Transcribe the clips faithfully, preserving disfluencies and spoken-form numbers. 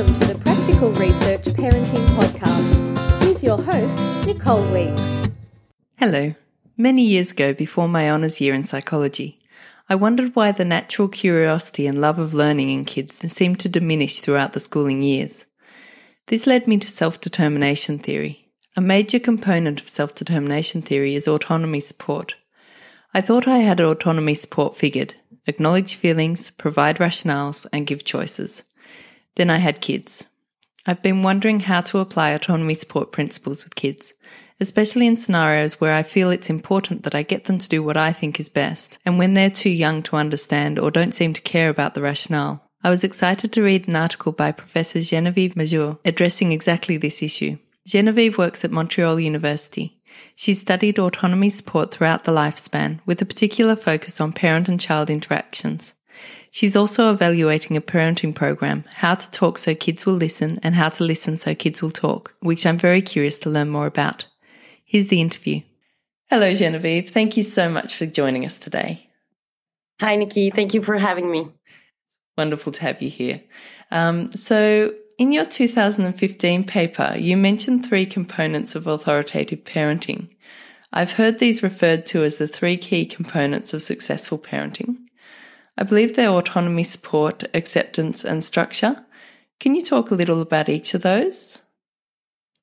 welcome to the Practical Research Parenting Podcast. Here's your host, Nicole Weeks. Hello. Many years ago, before my honours year in psychology, I wondered why the natural curiosity and love of learning in kids seemed to diminish throughout the schooling years. This led me to self-determination theory. A major component of self-determination theory is autonomy support. I thought I had autonomy support figured: acknowledge feelings, provide rationales, and give choices. Then I had kids. I've been wondering how to apply autonomy support principles with kids, especially in scenarios where I feel it's important that I get them to do what I think is best, and when they're too young to understand or don't seem to care about the rationale. I was excited to read an article by Professor Genevieve Mageau addressing exactly this issue. Genevieve works at Montreal University. She studied autonomy support throughout the lifespan, with a particular focus on parent and child interactions. She's also evaluating a parenting program, How to Talk So Kids Will Listen and How to Listen So Kids Will Talk, which I'm very curious to learn more about. Here's the interview. Hello, Genevieve. Thank you so much for joining us today. Hi, Nikki. Thank you for having me. It's wonderful to have you here. Um, so... In your two thousand fifteen paper, you mentioned three components of authoritative parenting. I've heard these referred to as the three key components of successful parenting. I believe they're autonomy, support, acceptance, and structure. Can you talk a little about each of those?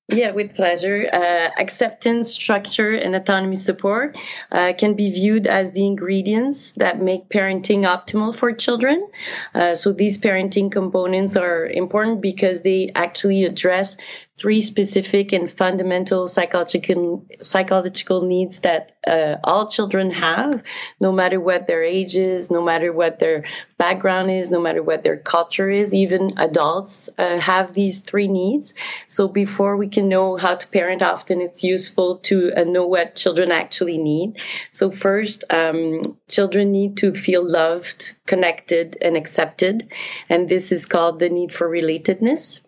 Yeah, with pleasure. Uh, acceptance, structure, and autonomy support uh, can be viewed as the ingredients that make parenting optimal for children. Uh, so these parenting components are important because they actually address three specific and fundamental psychological psychological needs that uh, all children have, no matter what their age is, no matter what their background is, no matter what their culture is. Even adults uh, have these three needs. So before we can know how to parent, often it's useful to uh, know what children actually need. So first, um, children need to feel loved, connected, and accepted. And this is called the need for relatedness.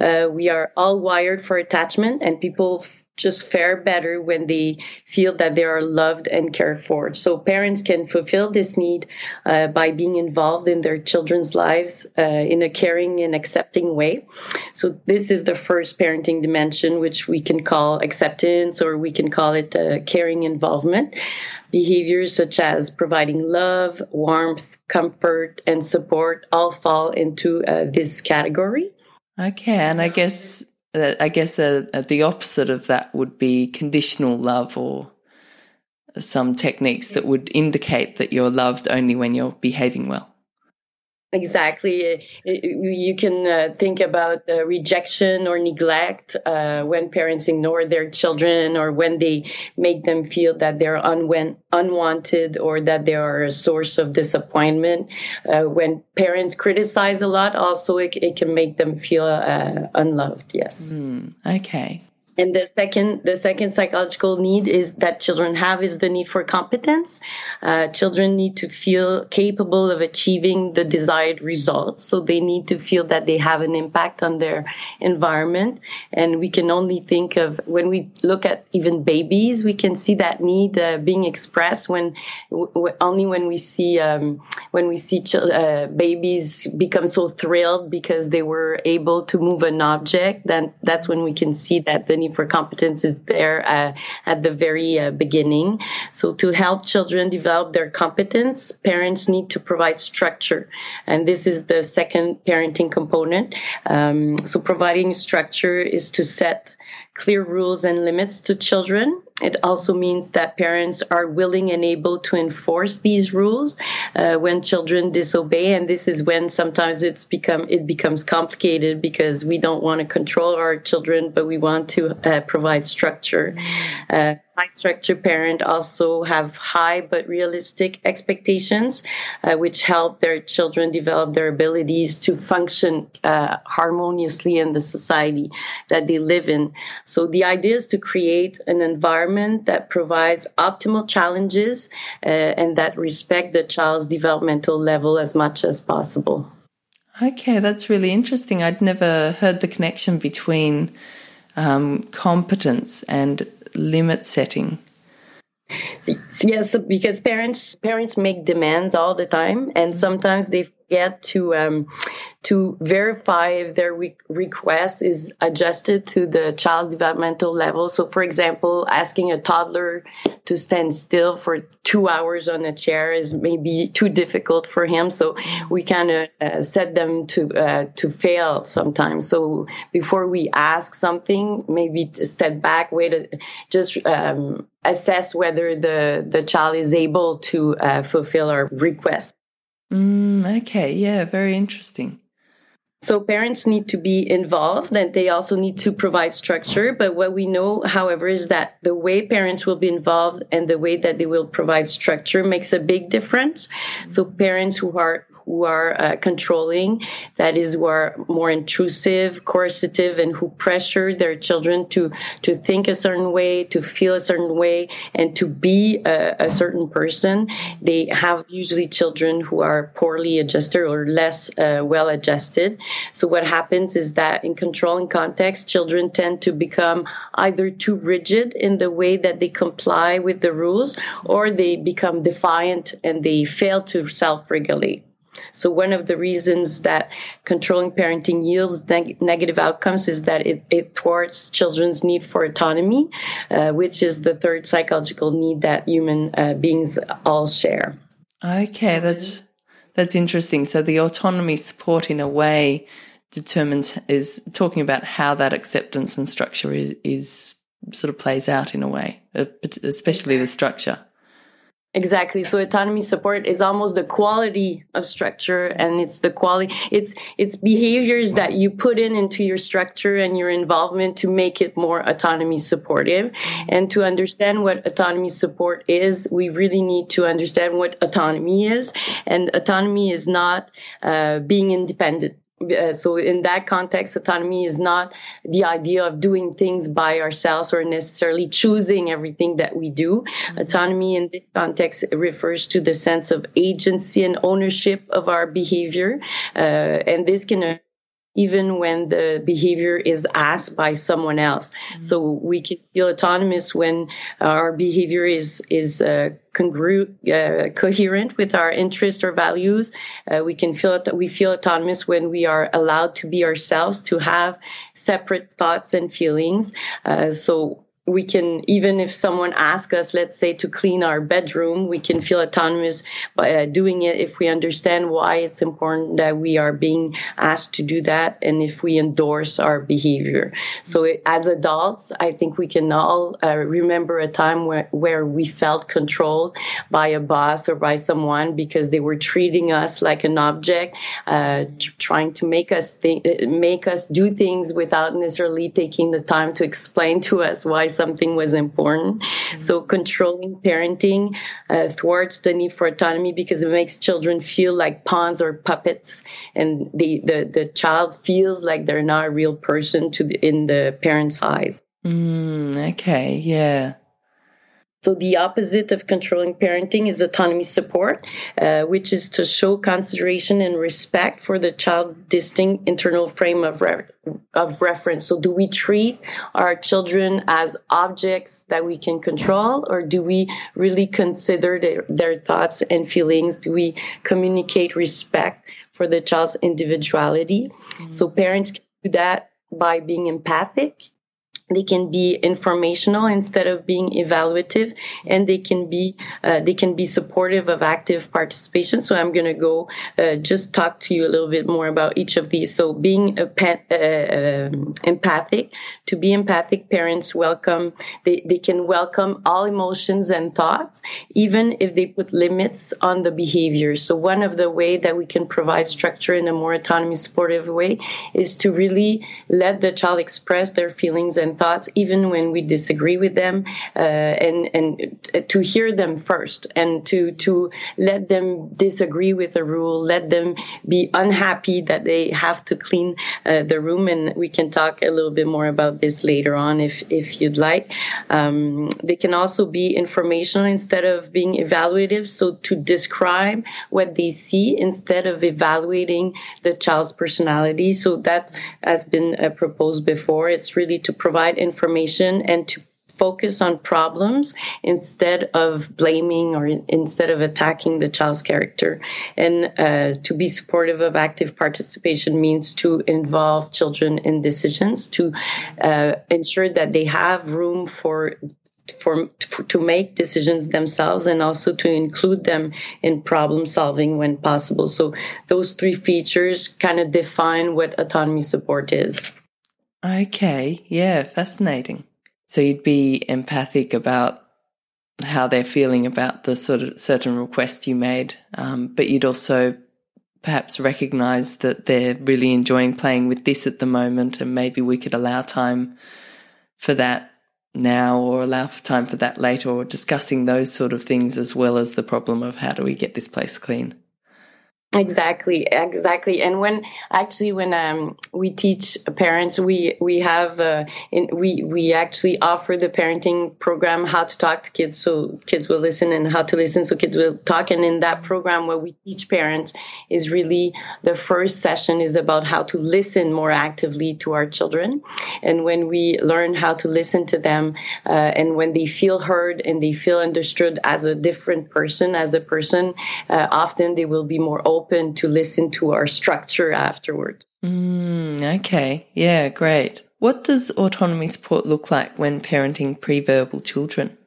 Uh, we are all wired for attachment, and people f- just fare better when they feel that they are loved and cared for. So parents can fulfill this need uh, by being involved in their children's lives uh, in a caring and accepting way. So this is the first parenting dimension, which we can call acceptance, or we can call it uh, caring involvement. Behaviors such as providing love, warmth, comfort, and support all fall into uh, this category. Okay, and I guess uh, I guess uh, the opposite of that would be conditional love, or some techniques that would indicate that you're loved only when you're behaving well. Exactly. You can uh, think about uh, rejection or neglect uh, when parents ignore their children, or when they make them feel that they're unw- unwanted or that they are a source of disappointment. Uh, when parents criticize a lot, also it, it can make them feel uh, unloved, yes. Mm, okay. And the second, the second psychological need is that children have is the need for competence. Uh, children need to feel capable of achieving the desired results. So they need to feel that they have an impact on their environment. And we can only think of, when we look at even babies, we can see that need uh, being expressed when w- only when we see um, when we see ch- uh, babies become so thrilled because they were able to move an object. Then that's when we can see that the need for competence is there uh, at the very uh, beginning. So to help children develop their competence, parents need to provide structure. And this is the second parenting component. Um, so providing structure is to set clear rules and limits to children. It also means that parents are willing and able to enforce these rules uh, when children disobey. And this is when sometimes it's become it becomes complicated, because we don't want to control our children, but we want to uh, provide structure. Uh, High structure parents also have high but realistic expectations, uh, which help their children develop their abilities to function uh, harmoniously in the society that they live in. So the idea is to create an environment that provides optimal challenges uh, and that respect the child's developmental level as much as possible. Okay, that's really interesting. I'd never heard the connection between um, competence and limit setting. Yes, because parents parents make demands all the time, and sometimes they get to um, to verify if their re- request is adjusted to the child's developmental level. So, for example, asking a toddler to stand still for two hours on a chair is maybe too difficult for him. So we kind of uh, set them to uh, to fail sometimes. So before we ask something, maybe step back, wait, a, just um, assess whether the, the child is able to uh, fulfill our request. Mm, okay, yeah, very interesting. So parents need to be involved, and they also need to provide structure. But what we know, however, is that the way parents will be involved and the way that they will provide structure makes a big difference. So parents who are who are uh, controlling, that is, who are more intrusive, coercitive, and who pressure their children to, to think a certain way, to feel a certain way, and to be a, a certain person, they have usually children who are poorly adjusted or less uh, well-adjusted. So what happens is that in controlling context, children tend to become either too rigid in the way that they comply with the rules, or they become defiant and they fail to self-regulate. So one of the reasons that controlling parenting yields neg- negative outcomes is that it, it thwarts children's need for autonomy, uh, which is the third psychological need that human uh, beings all share. Okay, that's... That's interesting. So the autonomy support, in a way, determines is talking about how that acceptance and structure is, is sort of plays out in a way, especially the structure. Exactly. So autonomy support is almost the quality of structure, and it's the quality, it's it's behaviors that you put in into your structure and your involvement to make it more autonomy supportive. And to understand what autonomy support is, we really need to understand what autonomy is. And autonomy is not uh, being independent. Uh, so in that context, autonomy is not the idea of doing things by ourselves or necessarily choosing everything that we do. Mm-hmm. Autonomy in this context refers to the sense of agency and ownership of our behavior. Uh, and this can uh, even when the behavior is asked by someone else. Mm-hmm. So we can feel autonomous when our behavior is is uh, congruent, uh, coherent with our interests or values. Uh, we can feel we feel autonomous when we are allowed to be ourselves, to have separate thoughts and feelings. Uh, so. We can, even if someone asks us, let's say, to clean our bedroom, we can feel autonomous by uh, doing it if we understand why it's important that we are being asked to do that, and if we endorse our behavior. So it, as adults, I think we can all uh, remember a time where, where we felt controlled by a boss or by someone because they were treating us like an object, uh, t- trying to make us think, make us do things without necessarily taking the time to explain to us why something was important. Mm-hmm. So controlling parenting uh, thwarts the need for autonomy because it makes children feel like pawns or puppets, and the, the, the child feels like they're not a real person to the, in the parent's eyes. Mm, okay, yeah. So the opposite of controlling parenting is autonomy support, uh, which is to show consideration and respect for the child's distinct internal frame of re- of reference. So do we treat our children as objects that we can control, or do we really consider their, their thoughts and feelings? Do we communicate respect for the child's individuality? Mm-hmm. So parents can do that by being empathic. They can be informational instead of being evaluative, and they can be uh, they can be supportive of active participation. So I'm going to go uh, just talk to you a little bit more about each of these. So being a pa- uh, um, empathic, to be empathic, parents welcome, they, they can welcome all emotions and thoughts, even if they put limits on the behavior. So one of the way that we can provide structure in a more autonomy supportive way is to really let the child express their feelings and thoughts, even when we disagree with them, uh, and and to hear them first, and to to let them disagree with a rule, let them be unhappy that they have to clean uh, the room, and we can talk a little bit more about this later on if if you'd like. Um, they can also be informational instead of being evaluative, so to describe what they see instead of evaluating the child's personality. So that has been uh, proposed before. It's really to provide information and to focus on problems instead of blaming or in, instead of attacking the child's character. And uh, to be supportive of active participation means to involve children in decisions, to uh, ensure that they have room for For, for to make decisions themselves, and also to include them in problem solving when possible. So those three features kind of define what autonomy support is. Okay, yeah, fascinating. So you'd be empathic about how they're feeling about the sort of certain request you made, um, but you'd also perhaps recognize that they're really enjoying playing with this at the moment, and maybe we could allow time for that now, or allow for time for that later, or discussing those sort of things as well as the problem of how do we get this place clean. Exactly, exactly. And when actually when um, we teach parents, we we have uh, in, we we actually offer the parenting program How to Talk to Kids So Kids Will Listen and How to Listen So Kids Will Talk. And in that program, what we teach parents is really the first session is about how to listen more actively to our children. And when we learn how to listen to them, uh, and when they feel heard and they feel understood as a different person, as a person, uh, often they will be more open open to listen to our structure afterward. Mm, okay. Yeah, great. What does autonomy support look like when parenting pre-verbal children?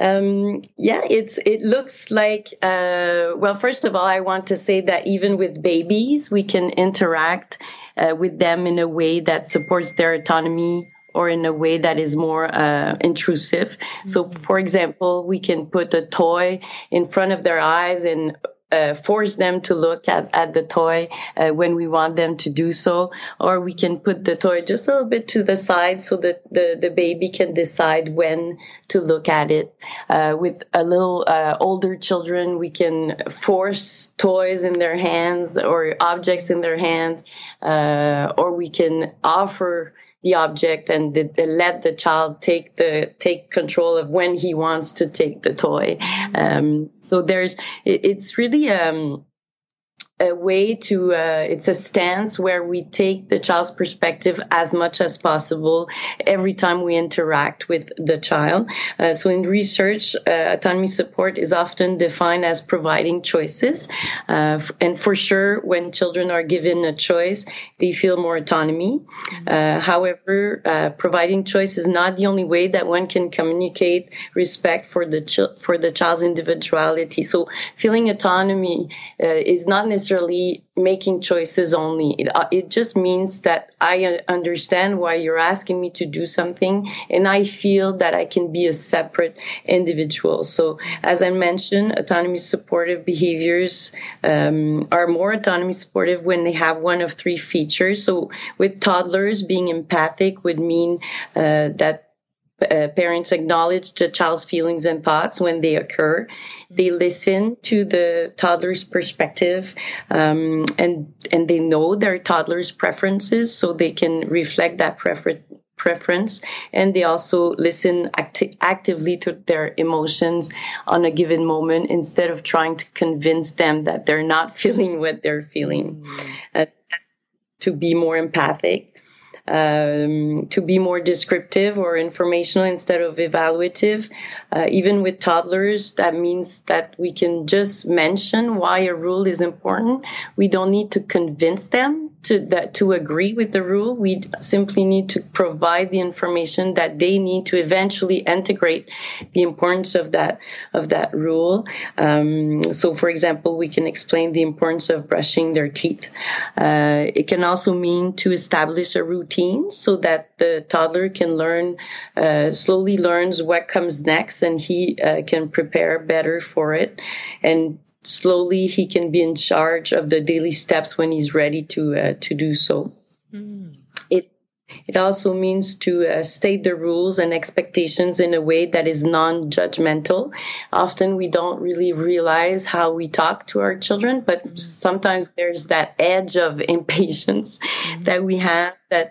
Um, yeah, it's, it looks like, uh, well, first of all, I want to say that even with babies, we can interact uh, with them in a way that supports their autonomy, or in a way that is more uh, intrusive. Mm-hmm. So, for example, we can put a toy in front of their eyes and Uh, force them to look at, at the toy uh, when we want them to do so, or we can put the toy just a little bit to the side so that the, the baby can decide when to look at it. Uh, with a little uh, older children, we can force toys in their hands or objects in their hands, uh, or we can offer the object and the, the let the child take the take control of when he wants to take the toy. Um, so there's it, it's really um, a way to uh, it's a stance where we take the child's perspective as much as possible every time we interact with the child. Uh, so in research, uh, autonomy support is often defined as providing choices, uh, f- and for sure when children are given a choice, they feel more autonomy. Uh, however, uh, providing choice is not the only way that one can communicate respect for the ch- for the child's individuality. So feeling autonomy uh, is not necessarily Really making choices only. It, it just means that I understand why you're asking me to do something, and I feel that I can be a separate individual. So, as I mentioned, autonomy supportive behaviors um, are more autonomy supportive when they have one of three features. So, with toddlers, being empathic would mean uh, that Uh, parents acknowledge the child's feelings and thoughts when they occur. They listen to the toddler's perspective, um, and and they know their toddler's preferences, so they can reflect that preference. preference and they also listen acti- actively to their emotions on a given moment, instead of trying to convince them that they're not feeling what they're feeling. Uh, to be more empathic. Um, to be more descriptive or informational instead of evaluative. Uh, even with toddlers, that means that we can just mention why a rule is important. We don't need to convince them to that to agree with the rule. We simply need to provide the information that they need to eventually integrate the importance of that of that rule. Um, so, for example, we can explain the importance of brushing their teeth. Uh, it can also mean to establish a routine so that the toddler can learn, uh, slowly learns what comes next, and he uh, can prepare better for it. And slowly he can be in charge of the daily steps when he's ready to uh, to do so. Mm. It it also means to uh, state the rules and expectations in a way that is non-judgmental. Often we don't really realize how we talk to our children, but mm. sometimes there's that edge of impatience mm. that we have, that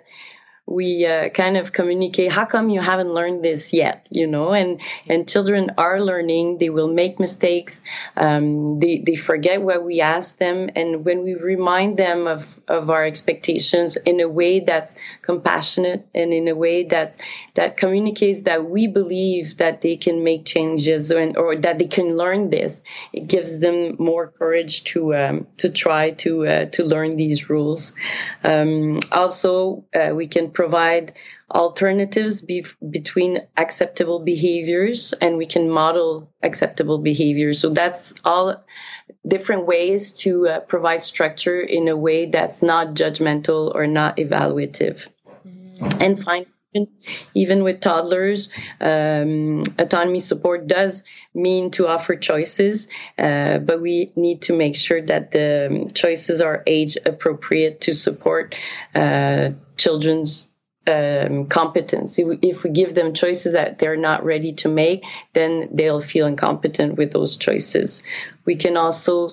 we uh, kind of communicate, how come you haven't learned this yet, you know, and, and children are learning, they will make mistakes, um, they, they forget what we ask them, and when we remind them of, of our expectations in a way that's compassionate and in a way that, that communicates that we believe that they can make changes or, or that they can learn this, it gives them more courage to um, to try to, uh, to learn these rules. Um, also, uh, we can provide alternatives be- between acceptable behaviors, and we can model acceptable behaviors. So that's all different ways to uh, provide structure in a way that's not judgmental or not evaluative. Mm. And finally, even with toddlers, um, autonomy support does mean to offer choices, uh, but we need to make sure that the choices are age appropriate to support uh, children's um, competence. If we give them choices that they're not ready to make, then they'll feel incompetent with those choices. We can also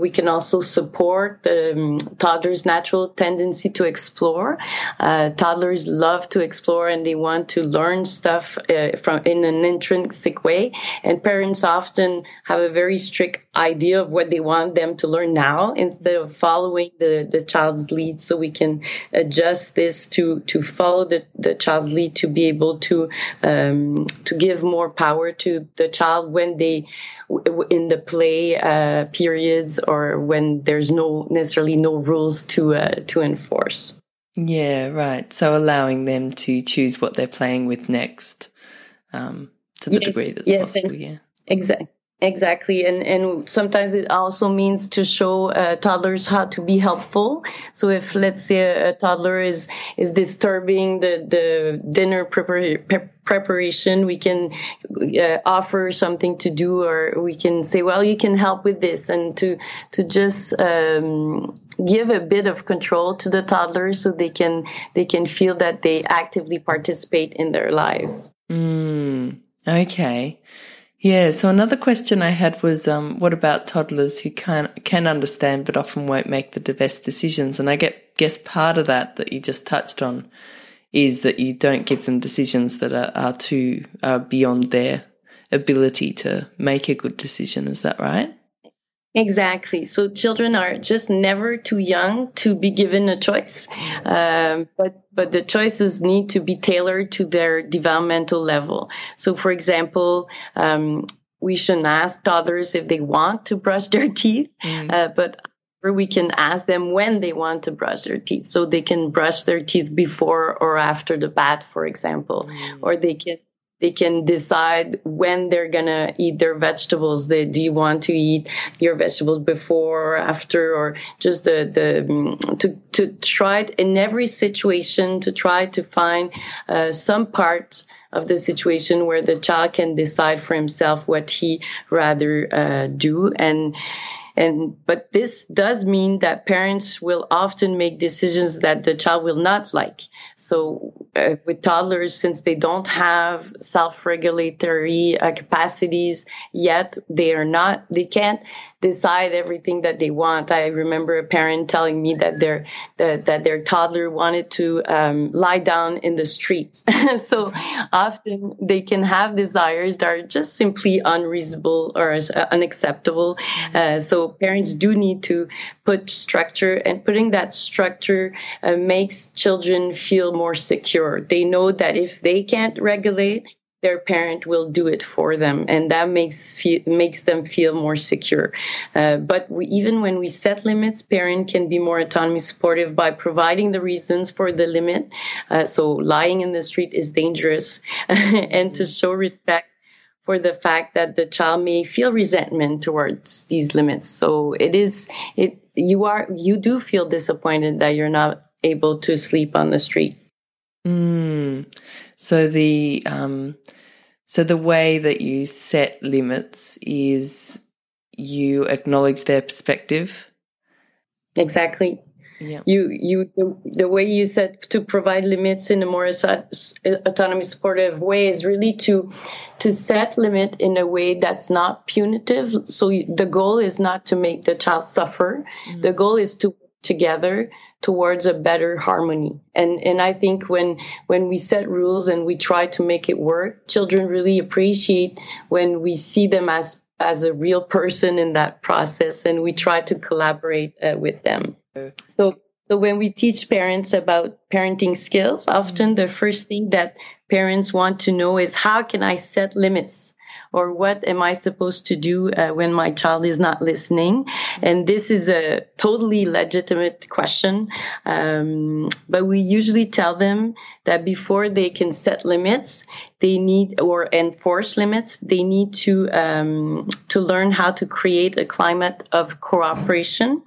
We can also support the um, toddlers' natural tendency to explore. Uh, toddlers love to explore and they want to learn stuff uh, from in an intrinsic way. And parents often have a very strict idea of what they want them to learn now instead of following the, the child's lead. So we can adjust this to, to follow the, the child's lead to be able to um, to give more power to the child when they in the play uh, periods or when there's no necessarily no rules to uh, to enforce. Yeah, right. So allowing them to choose what they're playing with next um, to the yes, degree that's yes, possible. Yeah, exactly. Exactly. And, and sometimes it also means to show uh, toddlers how to be helpful. So if, let's say, a, a toddler is, is disturbing the, the dinner prepar- pre- preparation, we can uh, offer something to do, or we can say, well, you can help with this, and to, to just um, give a bit of control to the toddlers so they can, they can feel that they actively participate in their lives. Mm, okay. Yeah, so another question I had was, um, what about toddlers who can't, can understand but often won't make the best decisions? And I get, guess part of that that you just touched on is that you don't give them decisions that are, are too uh, beyond their ability to make a good decision. Is that right? Exactly. So children are just never too young to be given a choice. Um, but, but the choices need to be tailored to their developmental level. So for example, um, we shouldn't ask toddlers if they want to brush their teeth, mm. uh, but we can ask them when they want to brush their teeth. So they can brush their teeth before or after the bath, for example, mm. or they can They can decide when they're going to eat their vegetables. They, do you want to eat your vegetables before or after, or just the, the, to, to try in every situation to try to find uh, some part of the situation where the child can decide for himself what he rather uh, do. And, And, but this does mean that parents will often make decisions that the child will not like. So uh, with toddlers, since they don't have self-regulatory uh, capacities yet, they are not, they can't decide everything that they want. I remember a parent telling me that their, that, that their toddler wanted to um, lie down in the street. So often they can have desires that are just simply unreasonable or uh, unacceptable. Uh, so parents do need to put structure, and putting that structure uh, makes children feel more secure. They know that if they can't regulate, their parent will do it for them, and that makes fe- makes them feel more secure. Uh, but we, even when we set limits, parent can be more autonomy supportive by providing the reasons for the limit. Uh, so lying in the street is dangerous, and to show respect for the fact that the child may feel resentment towards these limits. So it is it you are you do feel disappointed that you're not able to sleep on the street. Mm. So the um, so the way that you set limits is you acknowledge their perspective. Exactly. Yeah. You you the way you said to provide limits in a more autonomy supportive way is really to to set limit in a way that's not punitive. So the goal is not to make the child suffer. Mm-hmm. The goal is to together towards a better harmony. And and I think when when we set rules and we try to make it work, children really appreciate when we see them as as a real person in that process, and we try to collaborate uh, with them. So so when we teach parents about parenting skills, often the first thing that parents want to know is, how can I set limits? Or what am I supposed to do uh, when my child is not listening? And this is a totally legitimate question. Um, but we usually tell them that before they can set limits, they need or enforce limits, they need to um, to learn how to create a climate of cooperation.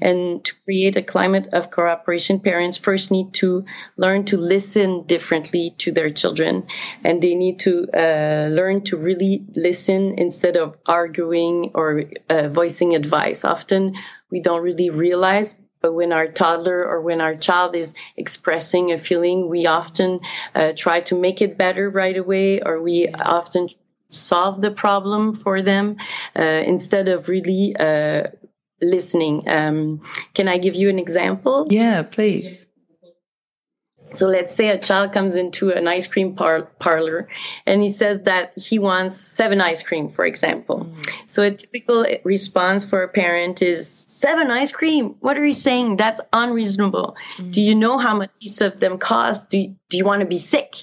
And to create a climate of cooperation, parents first need to learn to listen differently to their children. And they need to uh, learn to really listen instead of arguing or uh, voicing advice. Often we don't really realize, but when our toddler or when our child is expressing a feeling, we often uh, try to make it better right away, or we often solve the problem for them uh, instead of really uh, listening. Um, can I give you an example? Yeah, please. So let's say a child comes into an ice cream par- parlor and he says that he wants seven ice cream, for example. Mm. So a typical response for a parent is, seven ice cream? What are you saying? That's unreasonable. Mm. Do you know how much each of them costs? Do you, do you want to be sick?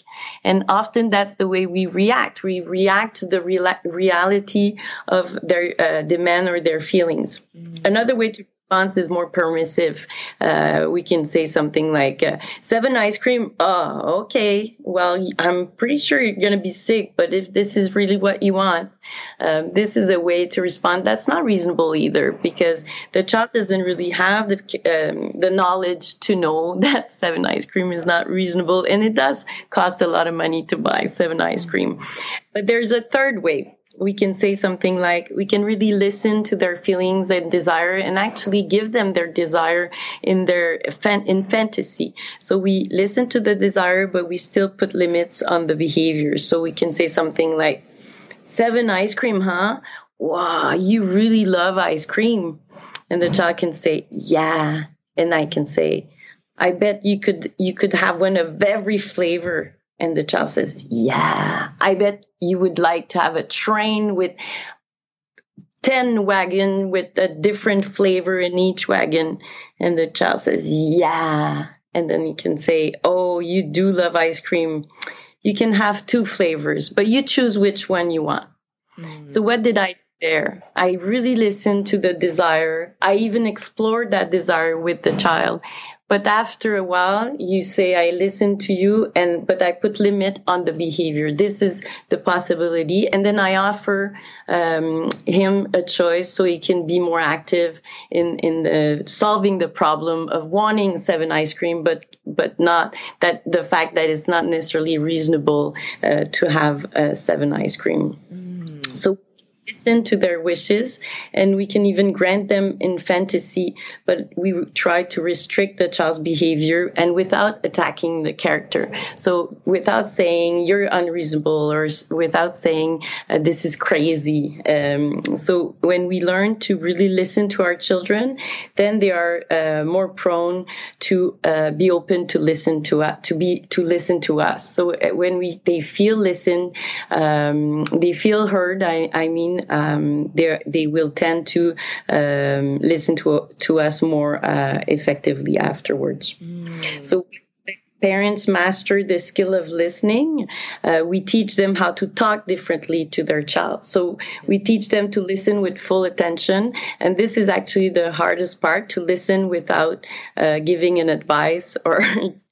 And often that's the way we react. We react to the re- reality of their uh, demand or their feelings. Mm. Another way to response is more permissive. Uh, we can say something like, uh, seven ice cream, oh, okay, well, I'm pretty sure you're going to be sick, but if this is really what you want, um, this is a way to respond. That's not reasonable either, because the child doesn't really have the, um, the knowledge to know that seven ice cream is not reasonable, and it does cost a lot of money to buy seven ice cream. But there's a third way. We can say something like, we can really listen to their feelings and desire and actually give them their desire in their in fantasy. So we listen to the desire, but we still put limits on the behavior. So we can say something like, seven ice cream, huh? Wow, you really love ice cream. And the child can say, yeah. And I can say, I bet you could you could have one of every flavor. And the child says, yeah, I bet you would like to have a train with ten wagons with a different flavor in each wagon. And the child says, yeah. And then you can say, oh, you do love ice cream. You can have two flavors, but you choose which one you want. Mm. So what did I do there? I really listened to the desire. I even explored that desire with the child. But after a while, you say, I listen to you, and but I put limit on the behavior. This is the possibility. And then I offer um, him a choice so he can be more active in, in the, solving the problem of wanting seven ice cream, but but not that the fact that it's not necessarily reasonable uh, to have uh, seven ice cream. Mm. So listen to their wishes, and we can even grant them in fantasy, but we try to restrict the child's behavior and without attacking the character. So without saying you're unreasonable or without saying uh, this is crazy. Um, so when we learn to really listen to our children, then they are uh, more prone to uh, be open to listen to us, to be to listen to us. So when we they feel listened, um, they feel heard. I, I mean. Um, they will tend to um, listen to to us more uh, effectively afterwards. Mm. So when parents master the skill of listening, uh, we teach them how to talk differently to their child. So we teach them to listen with full attention. And this is actually the hardest part, to listen without uh, giving an advice or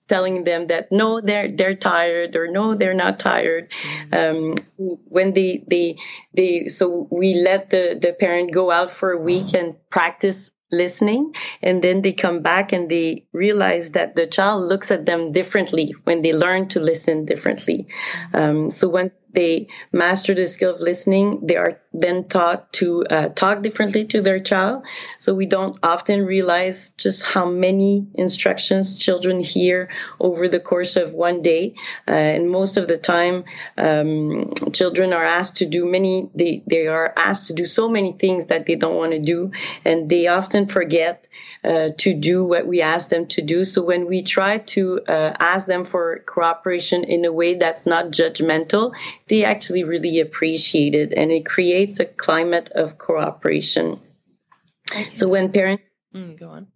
telling them that no, they're they're tired or no, they're not tired. Um, when they they they so we let the, the parent go out for a week and practice listening, and then they come back and they realize that the child looks at them differently when they learn to listen differently. Um, so when they master the skill of listening, they are then taught to uh, talk differently to their child. So we don't often realize just how many instructions children hear over the course of one day. Uh, and most of the time, um, children are asked to do many, they, they are asked to do so many things that they don't want to do. And they often forget uh, to do what we ask them to do. So when we try to uh, ask them for cooperation in a way that's not judgmental, they actually really appreciate it. And it creates a climate of cooperation. Okay, so when parents mm, go on.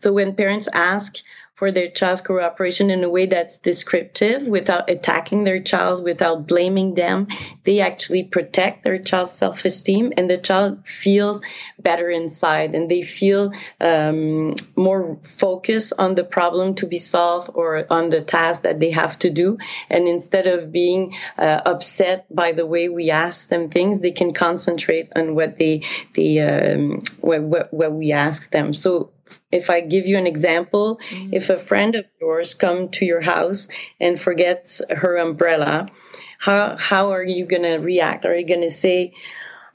So when parents ask for their child's cooperation in a way that's descriptive, without attacking their child, without blaming them, they actually protect their child's self-esteem, and the child feels better inside, and they feel um, more focused on the problem to be solved or on the task that they have to do. And instead of being uh, upset by the way we ask them things, they can concentrate on what they, they um, what, what, what we ask them. So if I give you an example, mm-hmm. if a friend of yours comes to your house and forgets her umbrella, how how are you going to react? Are you going to say,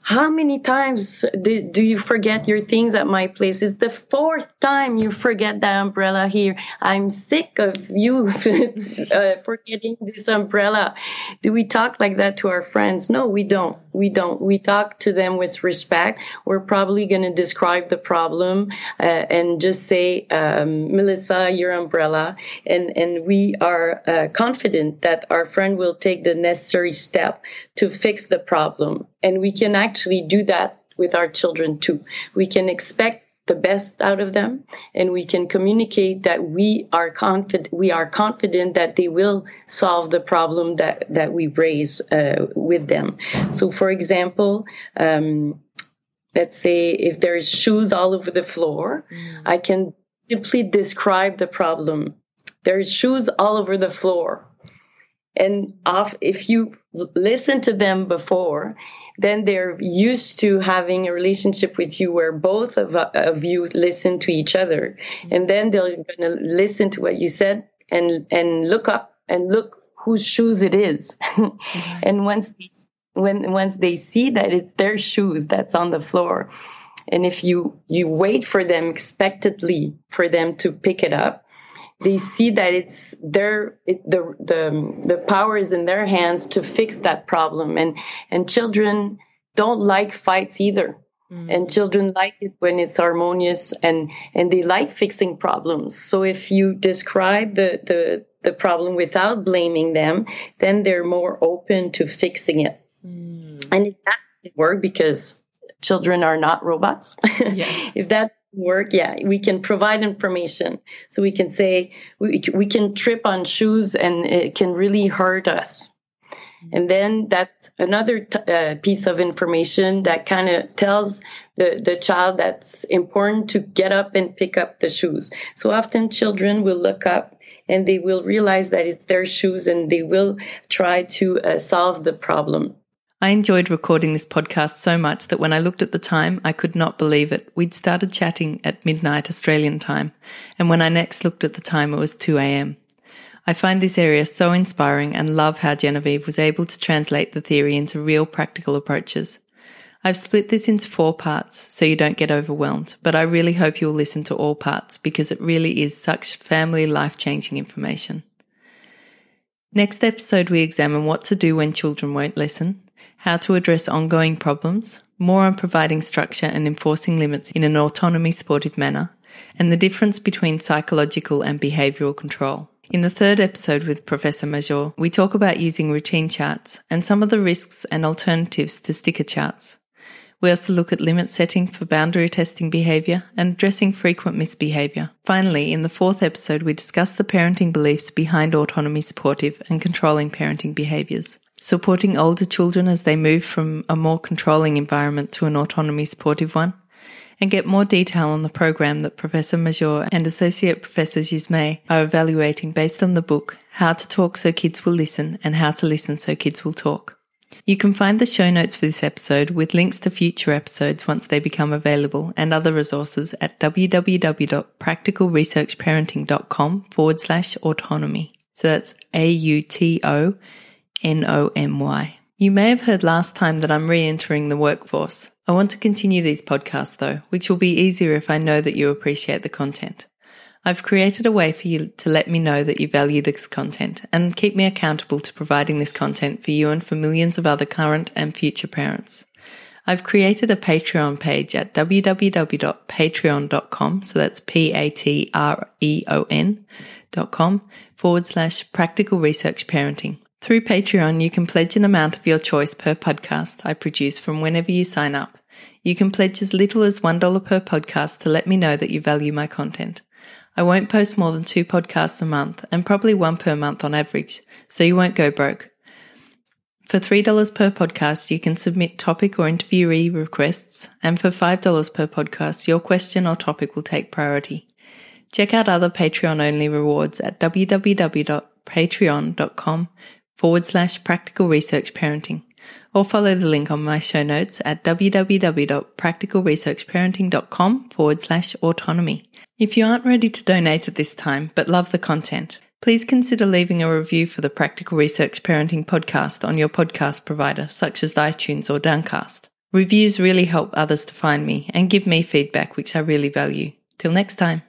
how many times do, do you forget your things at my place? It's the fourth time you forget that umbrella here. I'm sick of you uh, forgetting this umbrella. Do we talk like that to our friends? No, we don't. We don't. We talk to them with respect. We're probably going to describe the problem uh, and just say, um, Melissa, your umbrella. And, and we are uh, confident that our friend will take the necessary step to fix the problem. And we can actually do that with our children too. We can expect the best out of them, and we can communicate that we are confident. We are confident that they will solve the problem that that we raise uh, with them. So, for example, um, let's say if there is shoes all over the floor, mm. I can simply describe the problem. There is shoes all over the floor. And off, if you listen to them before, then they're used to having a relationship with you where both of, of you listen to each other. And then they're going to listen to what you said and, and look up and look whose shoes it is. Mm-hmm. And once they, when once they see that it's their shoes that's on the floor, and if you, you wait for them expectantly for them to pick it up, they see that it's their it, the the the power is in their hands to fix that problem, and and children don't like fights either, mm. and children like it when it's harmonious, and and they like fixing problems. So if you describe the the the problem without blaming them, then they're more open to fixing it, mm. and it doesn't work because children are not robots. Yeah. If that work, yeah, we can provide information. So we can say, we, we can trip on shoes and it can really hurt us. And then that's another t- uh, piece of information that kind of tells the, the child that's important to get up and pick up the shoes. So often children will look up and they will realize that it's their shoes and they will try to uh, solve the problem. I enjoyed recording this podcast so much that when I looked at the time, I could not believe it. We'd started chatting at midnight Australian time, and when I next looked at the time, it was two a.m. I find this area so inspiring and love how Genevieve was able to translate the theory into real practical approaches. I've split this into four parts so you don't get overwhelmed, but I really hope you'll listen to all parts because it really is such family life-changing information. Next episode, we examine what to do when children won't listen, how to address ongoing problems, more on providing structure and enforcing limits in an autonomy-supportive manner, and the difference between psychological and behavioural control. In the third episode with Professor Mageau, we talk about using routine charts and some of the risks and alternatives to sticker charts. We also look at limit setting for boundary testing behaviour and addressing frequent misbehaviour. Finally, in the fourth episode, we discuss the parenting beliefs behind autonomy-supportive and controlling parenting behaviours. Supporting older children as they move from a more controlling environment to an autonomy-supportive one, and get more detail on the program that Professor Mageau and Associate Professor Gismay are evaluating based on the book How to Talk So Kids Will Listen and How to Listen So Kids Will Talk. You can find the show notes for this episode with links to future episodes once they become available and other resources at w w w dot practical research parenting dot com forward slash autonomy. So that's A U T O N O M Y. You may have heard last time that I'm re-entering the workforce. I want to continue these podcasts though, which will be easier if I know that you appreciate the content. I've created a way for you to let me know that you value this content and keep me accountable to providing this content for you and for millions of other current and future parents. I've created a Patreon page at w w w dot patreon dot com, so that's P-A-T-R-E-O-N dot com forward slash practical research parenting. Through Patreon, you can pledge an amount of your choice per podcast I produce from whenever you sign up. You can pledge as little as one dollar per podcast to let me know that you value my content. I won't post more than two podcasts a month and probably one per month on average, so you won't go broke. For three dollars per podcast, you can submit topic or interviewee requests, and for five dollars per podcast, your question or topic will take priority. Check out other Patreon-only rewards at w w w dot patreon dot com forward slash practical research parenting, or follow the link on my show notes at w w w dot practical research parenting dot com forward slash autonomy. If you aren't ready to donate at this time but love the content, please consider leaving a review for the Practical Research Parenting podcast on your podcast provider, such as iTunes or Downcast. Reviews really help others to find me and give me feedback, which I really value. Till next time.